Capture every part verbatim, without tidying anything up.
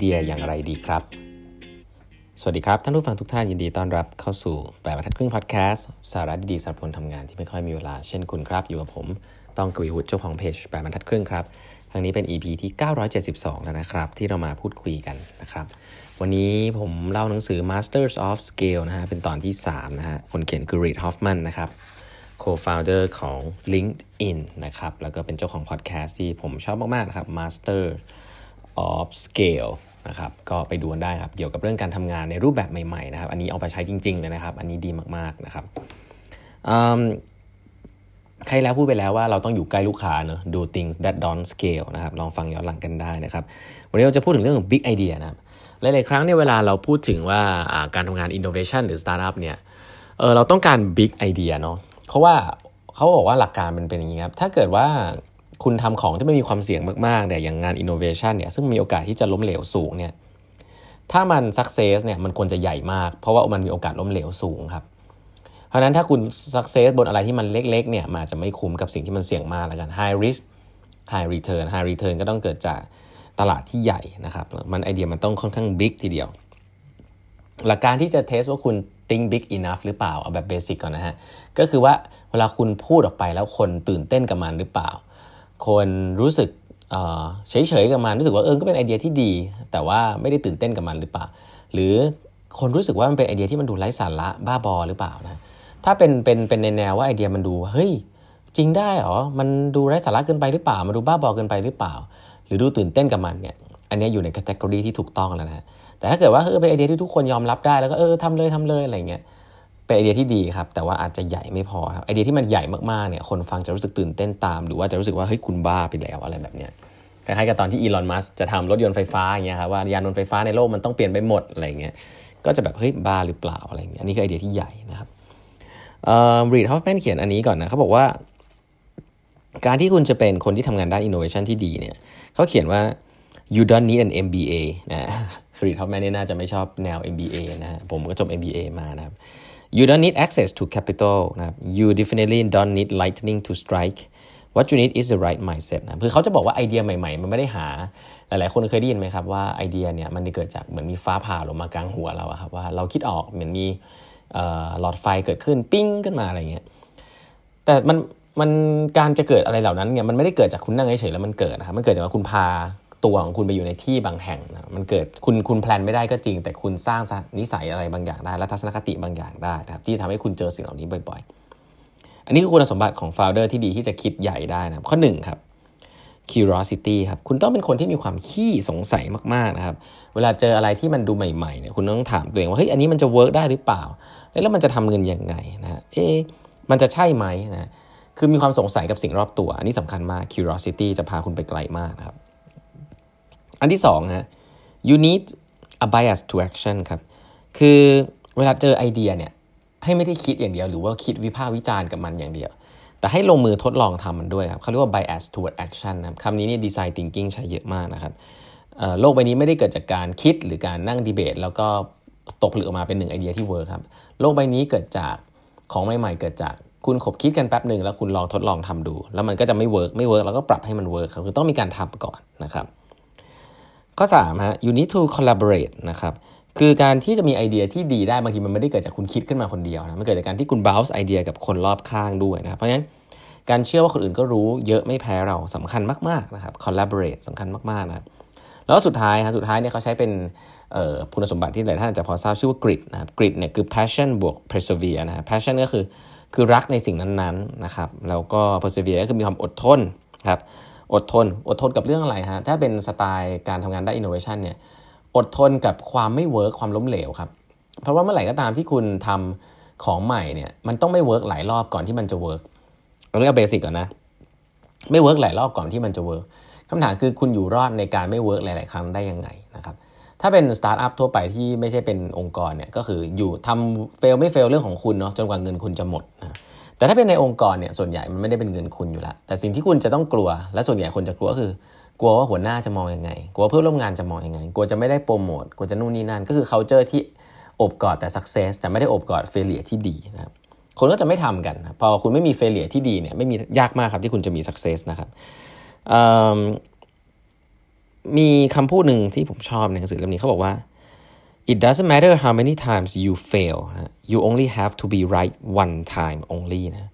เดียอย่างไรดีครับสวัสดีครับท่านผู้ฟังทุกท่านยินดีต้อนรับเข้าสู่แปดบรรทัดครึ่งพอดแคสต์สาระดีๆสำหรับคนทำงานที่ไม่ค่อยมีเวลาเช่นคุณครับอยู่กับผมต้องกวีวุฒิเจ้าของเพจแปดบรรทัดครึ่งครับครั้งนี้เป็น อี พี ที่เก้าร้อยเจ็ดสิบสองแล้วนะครับที่เรามาพูดคุยกันนะครับวันนี้ผมเล่าหนังสือ Masters of Scale นะฮะเป็นตอนที่สามนะฮะคนเขียนคือ Reid Hoffman นะครับ Co-founder ของ LinkedIn นะครับแล้วก็เป็นเจ้าของพอดแคสต์ที่ผมชอบมากๆนะครับ Masters of Scaleนะครับก็ไปดูกันได้ครับเกี่ยวกับเรื่องการทำงานในรูปแบบใหม่ๆนะครับอันนี้เอาไปใช้จริงๆเลยนะครับอันนี้ดีมากๆนะครับใครแล้วพูดไปแล้วว่าเราต้องอยู่ใกล้ลูกค้าเนอะ do things that don't scale นะครับลองฟังย้อนหลังกันได้นะครับวันนี้เราจะพูดถึงเรื่องของ big idea นะครับหลายๆครั้งเนี่ยเวลาเราพูดถึงว่าการทำงาน innovation หรือ startup เนี่ยเออเราต้องการ big idea เนอะเพราะว่าเขาบอกว่าหลักการมันเป็นอย่างนี้ครับถ้าเกิดว่าคุณทำของที่ไม่มีความเสี่ยงมากๆเนี่ยอย่างงาน innovation เนี่ยซึ่งมีโอกาสที่จะล้มเหลวสูงเนี่ยถ้ามัน success เนี่ยมันควรจะใหญ่มากเพราะว่ามันมีโอกาสล้มเหลวสูงครับเพราะนั้นถ้าคุณ success บนอะไรที่มันเล็กๆเนี่ยมันอาจจะไม่คุ้มกับสิ่งที่มันเสี่ยงมากแล้วกัน high risk high return high return ก็ต้องเกิดจากตลาดที่ใหญ่นะครับมันไอเดียมันต้องค่อนข้าง big ทีเดียวหลักการที่จะ test ว่าคุณ think big enough หรือเปล่าเอาแบบ basic ก่อนนะฮะก็คือว่าเวลาคุณพูดออกไปแล้วคนตื่นเต้นกับมันหรือเปล่าคนรู้สึกเฉยๆกับมันรู้สึกว่าเออก็เป็นไอเดียที่ดีแต่ว่าไม่ได้ตื่นเต้นกับมันหรือเปล่าหรือคนรู้สึกว่ามันเป็นไอเดียที่มันดูไร้สาระบ้าบอหรือเปล่านะถ้าเป็นเป็นเป็นในแนวว่าไอเดียมันดูเฮ้ยจริงได้หรอมันดูไร้สาระเกินไปหรือเปล่ามันดูบ้าบอเกินไปหรือเปล่าหรือดูตื่นเต้นกับมันเนี่ยอันนี้อยู่ในแคตตากรีที่ถูกต้องแล้วนะแต่ถ้าเกิดว่าเออเป็นไอเดียที่ทุกคนยอมรับได้แล้วก็เออทำเลยทำเลยอะไรเงี้ยเป็นไอเดียที่ดีครับแต่ว่าอาจจะใหญ่ไม่พอครับไอเดียที่มันใหญ่มากๆเนี่ยคนฟังจะรู้สึกตื่นเต้นตามหรือว่าจะรู้สึกว่าเฮ้ยคุณบ้าไปแล้วอะไรแบบเนี้ยคล้ายๆกับตอนที่อีลอนมัสก์จะทำรถยนต์ไฟฟ้าอย่างเงี้ยครับว่ายานยนต์ไฟฟ้าในโลกมันต้องเปลี่ยนไปหมดอะไรเงี้ยก็จะแบบเฮ้ยบ้าหรือเปล่าอะไรเงี้ยอันนี้คือไอเดียที่ใหญ่นะครับเอ่อ Reid Hoffman เขียนอันนี้ก่อนนะเขาบอกว่าการที่คุณจะเป็นคนที่ทำงานด้าน innovation ที่ดีเนี่ยเขาเขียนว่า you don't need an เอ็ม บี เอ นะ Reid Hoffman เนี่ยน่าจะไม่ชอบแนว เอ็ม บี เอ นะผมก็จบ เอ็ม บี เอ มานะครับYou don't need access to capital นะครับ You definitely don't need lightning to strike What you need is the right mindset นะคือเขาจะบอกว่าไอเดียใหม่ๆมันไม่ได้หาหลายๆคนเคยได้ยินไหมครับว่าไอเดียเนี่ยมันเกิดจากเหมือนมีฟ้าผ่าลงมากลางหัวเราครับว่าเราคิดออกเหมือนมีหลอดไฟเกิดขึ้นปิ้งขึ้นมาอะไรเงี้ยแต่มันมันการจะเกิดอะไรเหล่านั้นเนี่ยมันไม่ได้เกิดจากคุณนั่งเฉยๆแล้วมันเกิดนะครับมันเกิดจากว่าคุณพาตัวของคุณไปอยู่ในที่บางแห่งนะมันเกิดคุณคุณแพลนไม่ได้ก็จริงแต่คุณสร้างนิสัยอะไรบางอย่างได้และทัศนคติบางอย่างได้นะครับที่ทำให้คุณเจอสิ่งเหล่านี้บ่อยๆอันนี้คือคุณสมบัติของโฟลเดอร์ที่ดีที่จะคิดใหญ่ได้นะครับข้อหนึ่งครับ curiosity ครับคุณต้องเป็นคนที่มีความขี้สงสัยมากๆนะครับเวลาเจออะไรที่มันดูใหม่ๆเนี่ยคุณต้องถามตัวเองว่าเฮ้ยอันนี้มันจะเวิร์กได้หรือเปล่าแล้วมันจะทำเงินยังไงนะเอ๊ะมันจะใช่ไหมนะคือมีความสงสัยกับสิ่งรอบตัวอันนี้สำคัญมาก curiosity จะพาคุณไปไกลมากนะครับอันที่สองฮะ you need a bias to action ครับคือเวลาเจอไอเดียเนี่ยให้ไม่ได้คิดอย่างเดียวหรือว่าคิดวิพากษ์วิจารณ์กับมันอย่างเดียวแต่ให้ลงมือทดลองทำมันด้วยครับเขาเรียกว่า bias toward action นะครับคำนี้เนี่ย design thinking ใช้เยอะมากนะครับโลกใบนี้ไม่ได้เกิดจากการคิดหรือการนั่งดีเบตแล้วก็ตกผลึกออกมาเป็นหนึ่งไอเดียที่เวิร์คครับโลกใบนี้เกิดจากของใหม่ๆเกิดจากคุณขบคิดกันแป๊บนึงแล้วคุณลองทดลองทำดูแล้วมันก็จะไม่เวิร์คไม่เวิร์คแล้วก็ปรับให้มันเวิร์คครับคือต้องมีการทำก่อนนะครับข้อสามฮะ you need to collaborate นะครับคือการที่จะมีไอเดียที่ดีได้บางทีมันไม่ได้เกิดจากคุณคิดขึ้นมาคนเดียวนะมันเกิดจากการที่คุณ bounce ไอเดียกับคนรอบข้างด้วยนะครับเพราะฉะนั้นการเชื่อว่าคนอื่นก็รู้เยอะไม่แพ้เราสำคัญมากๆนะครับ collaborate สำคัญมากๆนะครับแล้วสุดท้ายฮะสุดท้ายเนี่ยเขาใช้เป็นเอ่อคุณสมบัติที่หลายท่านอาจจะพอทราบชื่อว่า grit นะครับ grit เนี่ยคือ passion บวก persevere นะ passion ก็คือคือรักในสิ่งนั้นๆนะครับแล้วก็ persevere ก็คือมีความอดทนครับอดทนอดทนกับเรื่องอะไรฮะถ้าเป็นสไตล์การทำงานด้าน innovation เนี่ยอดทนกับความไม่เวิร์คความล้มเหลวครับเพราะว่าเมื่อไหร่ก็ตามที่คุณทำของใหม่เนี่ยมันต้องไม่เวิร์คหลายรอบก่อนที่มันจะเวิร์คเราเรียกเบสิกก่อนนะไม่เวิร์คหลายรอบก่อนที่มันจะเวิร์คคำถามคือคุณอยู่รอดในการไม่เวิร์คหลายๆครั้งได้ยังไงนะครับถ้าเป็นสตาร์ทอัพทั่วไปที่ไม่ใช่เป็นองค์กรเนี่ยก็คืออยู่ทำเฟลไม่เฟลเรื่องของคุณเนาะจนกว่าเงินคุณจะหมดนะแต่ถ้าเป็นในองค์กรเนี่ยส่วนใหญ่มันไม่ได้เป็นเงินคุณอยู่แล้วแต่สิ่งที่คุณจะต้องกลัวและส่วนใหญ่คนจะกลัวคือกลัวว่าหัวหน้าจะมองยังไงกลัวเพื่อนร่วมงานจะมองยังไงกลัวจะไม่ได้โปรโมทกลัวจะนู่นนี่นั่นก็คือ culture ที่อบกอดแต่ success แต่ไม่ได้อบกอด failure ที่ดีนะครับคนก็จะไม่ทำกันนะพอคุณไม่มี failure ที่ดีเนี่ยไม่มียากมากครับที่คุณจะมี success นะครับ มีคำพูดหนึ่งที่ผมชอบในหนังสือเล่มนี้เขาบอกว่า it doesn't matter how many times you fail you only have to be right one time only นะ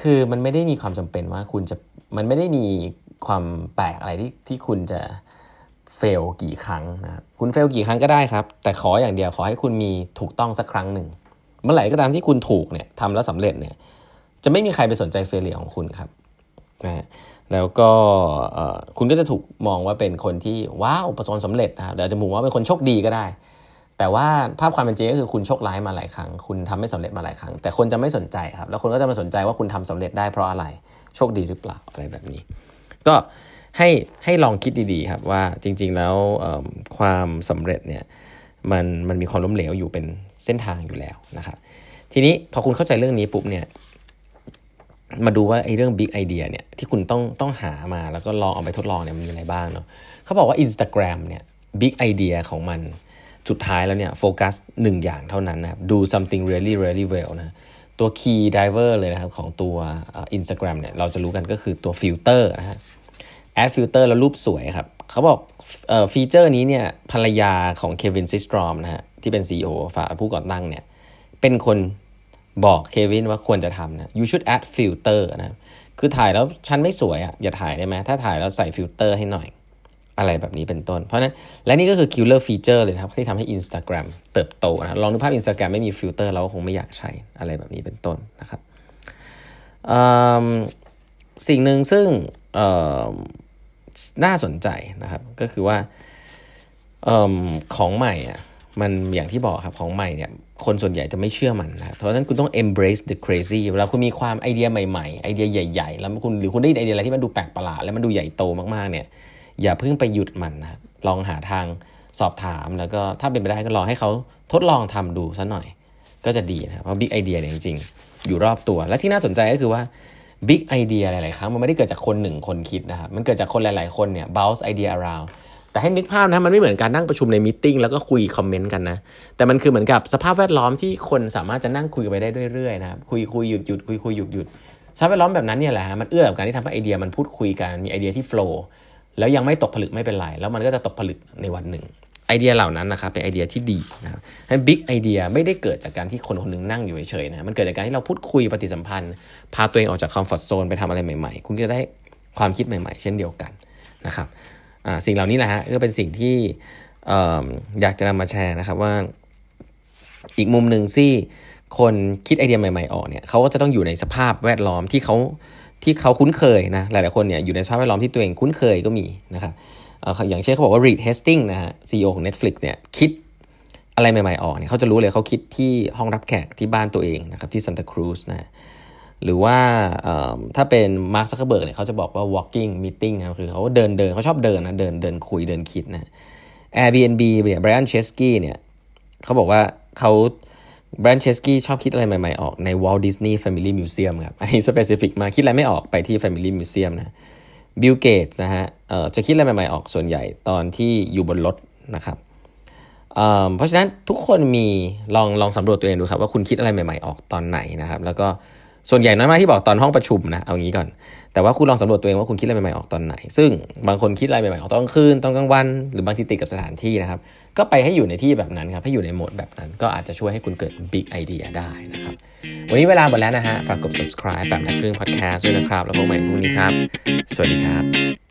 คือมันไม่ได้มีความจำเป็นว่าคุณจะมันไม่ได้มีความแปลกอะไรที่ที่คุณจะเฟลกี่ครั้งนะครับคุณเฟลกี่ครั้งก็ได้ครับแต่ขออย่างเดียวขอให้คุณมีถูกต้องสักครั้งหนึ่งเมื่อไหร่ก็ตามที่คุณถูกเนี่ยทำแล้วสำเร็จเนี่ยจะไม่มีใครไปสนใจเฟลเลียของคุณครับนะแล้วก็คุณก็จะถูกมองว่าเป็นคนที่ว้าวประสบความสำเร็จนะครับอาจจะมองว่าเป็นคนโชคดีก็ได้แต่ว่าภาพความเป็นจริงก็คือคุณโชคร้ายมาหลายครั้งคุณทำไม่สำเร็จมาหลายครั้งแต่คนจะไม่สนใจครับแล้วคนก็จะมาสนใจว่าคุณทำสำเร็จได้เพราะอะไรโชคดีหรือเปล่าอะไรแบบนี้ก็ให้ให้ลองคิดดีๆครับว่าจริงๆแล้วความสำเร็จเนี่ยมันมันมีความล้มเหลวอยู่เป็นเส้นทางอยู่แล้วนะครับทีนี้พอคุณเข้าใจเรื่องนี้ปุ๊บเนี่ยมาดูว่าไอ้เรื่อง Big Idea เนี่ยที่คุณต้องต้องหามาแล้วก็ลองเอาไปทดลองเนี่ยมีอะไรบ้างเนาะเขาบอกว่า Instagram เนี่ย Big Idea ของมันสุดท้ายแล้วเนี่ยโฟกัสหนึ่งอย่างเท่านั้นนะครับ Do something really really well นะตัว Key Driver เลยนะครับของตัวเอ่อ Instagram เนี่ยเราจะรู้กันก็คือตัวฟิลเตอร์นะฮะแอดฟิลเตอร์แล้วรูปสวยครับเขาบอกเอ่อฟีเจอร์นี้เนี่ยภรรยาของเควินซิสตรอมนะฮะที่เป็น ซี อี โอ ฝ่ายผู้ก่อตั้งเนี่ยเป็นคนบอกเควินว่าควรจะทำนะ you should add filter นะคือถ่ายแล้วฉันไม่สวยอ่ะอย่าถ่ายได้ไหมถ้าถ่ายแล้วใส่ฟิลเตอร์ให้หน่อยอะไรแบบนี้เป็นต้นเพราะนั้นและนี่ก็คือ killer feature เลยนะครับที่ทำให้ Instagram เติบโตนะลองดูภาพ Instagram ไม่มีฟิลเตอร์เราก็คงไม่อยากใช้อะไรแบบนี้เป็นต้นนะครับสิ่งหนึ่งซึ่งน่าสนใจนะครับก็คือว่าของใหม่อ่ะมันอย่างที่บอกครับของใหม่เนี่ยคนส่วนใหญ่จะไม่เชื่อมันนะเพราะฉะนั้นคุณต้อง embrace the crazy เวลาคุณมีความไอเดียใหม่ๆไอเดียใหญ่ๆแล้วคุณหรือคุณได้ไอเดียอะไรที่มันดูแปลกประหลาดแล้วมันดูใหญ่โตมากๆเนี่ยอย่าเพิ่งไปหยุดมันนะลองหาทางสอบถามแล้วก็ถ้าเป็นไปได้ก็ลองให้เขาทดลองทำดูซะหน่อยก็จะดีนะเพราะ big idea เนี่ยจริงๆอยู่รอบตัวและที่น่าสนใจก็คือว่า big idea หลายๆครั้งมันไม่ได้เกิดจากคนหนึ่งคนคิดนะครับมันเกิดจากคนหลายๆคนเนี่ย bounce idea aroundแต่ให้นึกภาพนะมันไม่เหมือนการนั่งประชุมในมีตติ้งแล้วก็คุยคอมเมนต์กันนะแต่มันคือเหมือนกับสภาพแวดล้อมที่คนสามารถจะนั่งคุยกันไปได้เรื่อยๆนะครับคุยคุยหยุดหยุดคุยคุยหยุดหยุดสภาพแวดล้อมแบบนั้นเนี่ยแหละมันเอื้อกับการที่ทำให้ไอเดียมันพูดคุยกันมีไอเดียที่โฟลว์แล้วยังไม่ตกผลึกไม่เป็นไรแล้วมันก็จะตกผลึกในวันหนึ่งไอเดียเหล่านั้นนะครับเป็นไอเดียที่ดีนะครับให้บิ๊กไอเดียไม่ได้เกิดจากการที่คนคนนึงนั่งอยู่เฉยๆนะมันเกิดจากการที่เราพูดคุยปฏิสัมพันธ์พาตัวเองออกจากคอมฟอร์ทโซนไปทำอะไรใหม่ๆคุณก็ได้ความคิดใหม่ๆเช่นเดียวกันนะครับอ่าสิ่งเหล่านี้แหละฮะก็เป็นสิ่งที่เอ่ออยากจะนำมาแชร์นะครับว่าอีกมุมหนึ่งที่คนคิดไอเดียใหม่ๆออกเนี่ยเขาก็จะต้องอยู่ในสภาพแวดล้อมที่เขาที่เขาคุ้นเคยนะหลายๆคนเนี่ยอยู่ในสภาพแวดล้อมที่ตัวเองคุ้นเคยก็มีนะครับเอ่ออย่างเช่นเขาบอกว่า Reed Hastings นะฮะ ซี อี โอ ของ Netflix เนี่ยคิดอะไรใหม่ๆออกเนี่ยเขาจะรู้เลยเขาคิดที่ห้องรับแขกที่บ้านตัวเองนะครับที่ Santa Cruz นะหรือว่าถ้าเป็น Mark Zuckerberg เนี่ยเขาจะบอกว่า walking meeting นะคือเขาเดินเดินเขาชอบเดินนะเดินเดินคุยเดินคิดนะ Airbnb เนี่ย Brian Chesky เนี่ยเขาบอกว่าเขา Brian Chesky ชอบคิดอะไรใหม่ๆออกใน Walt Disney Family Museum ครับอันนี้ specific มากคิดอะไรไม่ออกไปที่ Family Museum นะ Bill Gates นะฮะจะคิดอะไรใหม่ๆออกส่วนใหญ่ตอนที่อยู่บนรถนะครับเพราะฉะนั้นทุกคนมีลองลองสำรวจตัวเองดูครับว่าคุณคิดอะไรใหม่ๆออกตอนไหนนะครับแล้วก็ส่วนใหญ่น้อยมากที่บอกตอนห้องประชุมนะเอางี้ก่อนแต่ว่าคุณลองสำรวจตัวเองว่าคุณคิดอะไรใหม่ๆออกตอนไหนซึ่งบางคนคิดอะไรใหม่ๆออกตอนกลางคืนตอนกลางวันหรือบางทีติดกับสถานที่นะครับก็ไปให้อยู่ในที่แบบนั้นครับให้อยู่ในโหมดแบบนั้นก็อาจจะช่วยให้คุณเกิด Big Idea ได้นะครับวันนี้เวลาหมดแล้วนะฮะฝากกด subscribe แบบนักเรื่อง podcast ด้วยนะครับแล้วพบกันใหม่พรุ่งนี้ครับสวัสดีครับ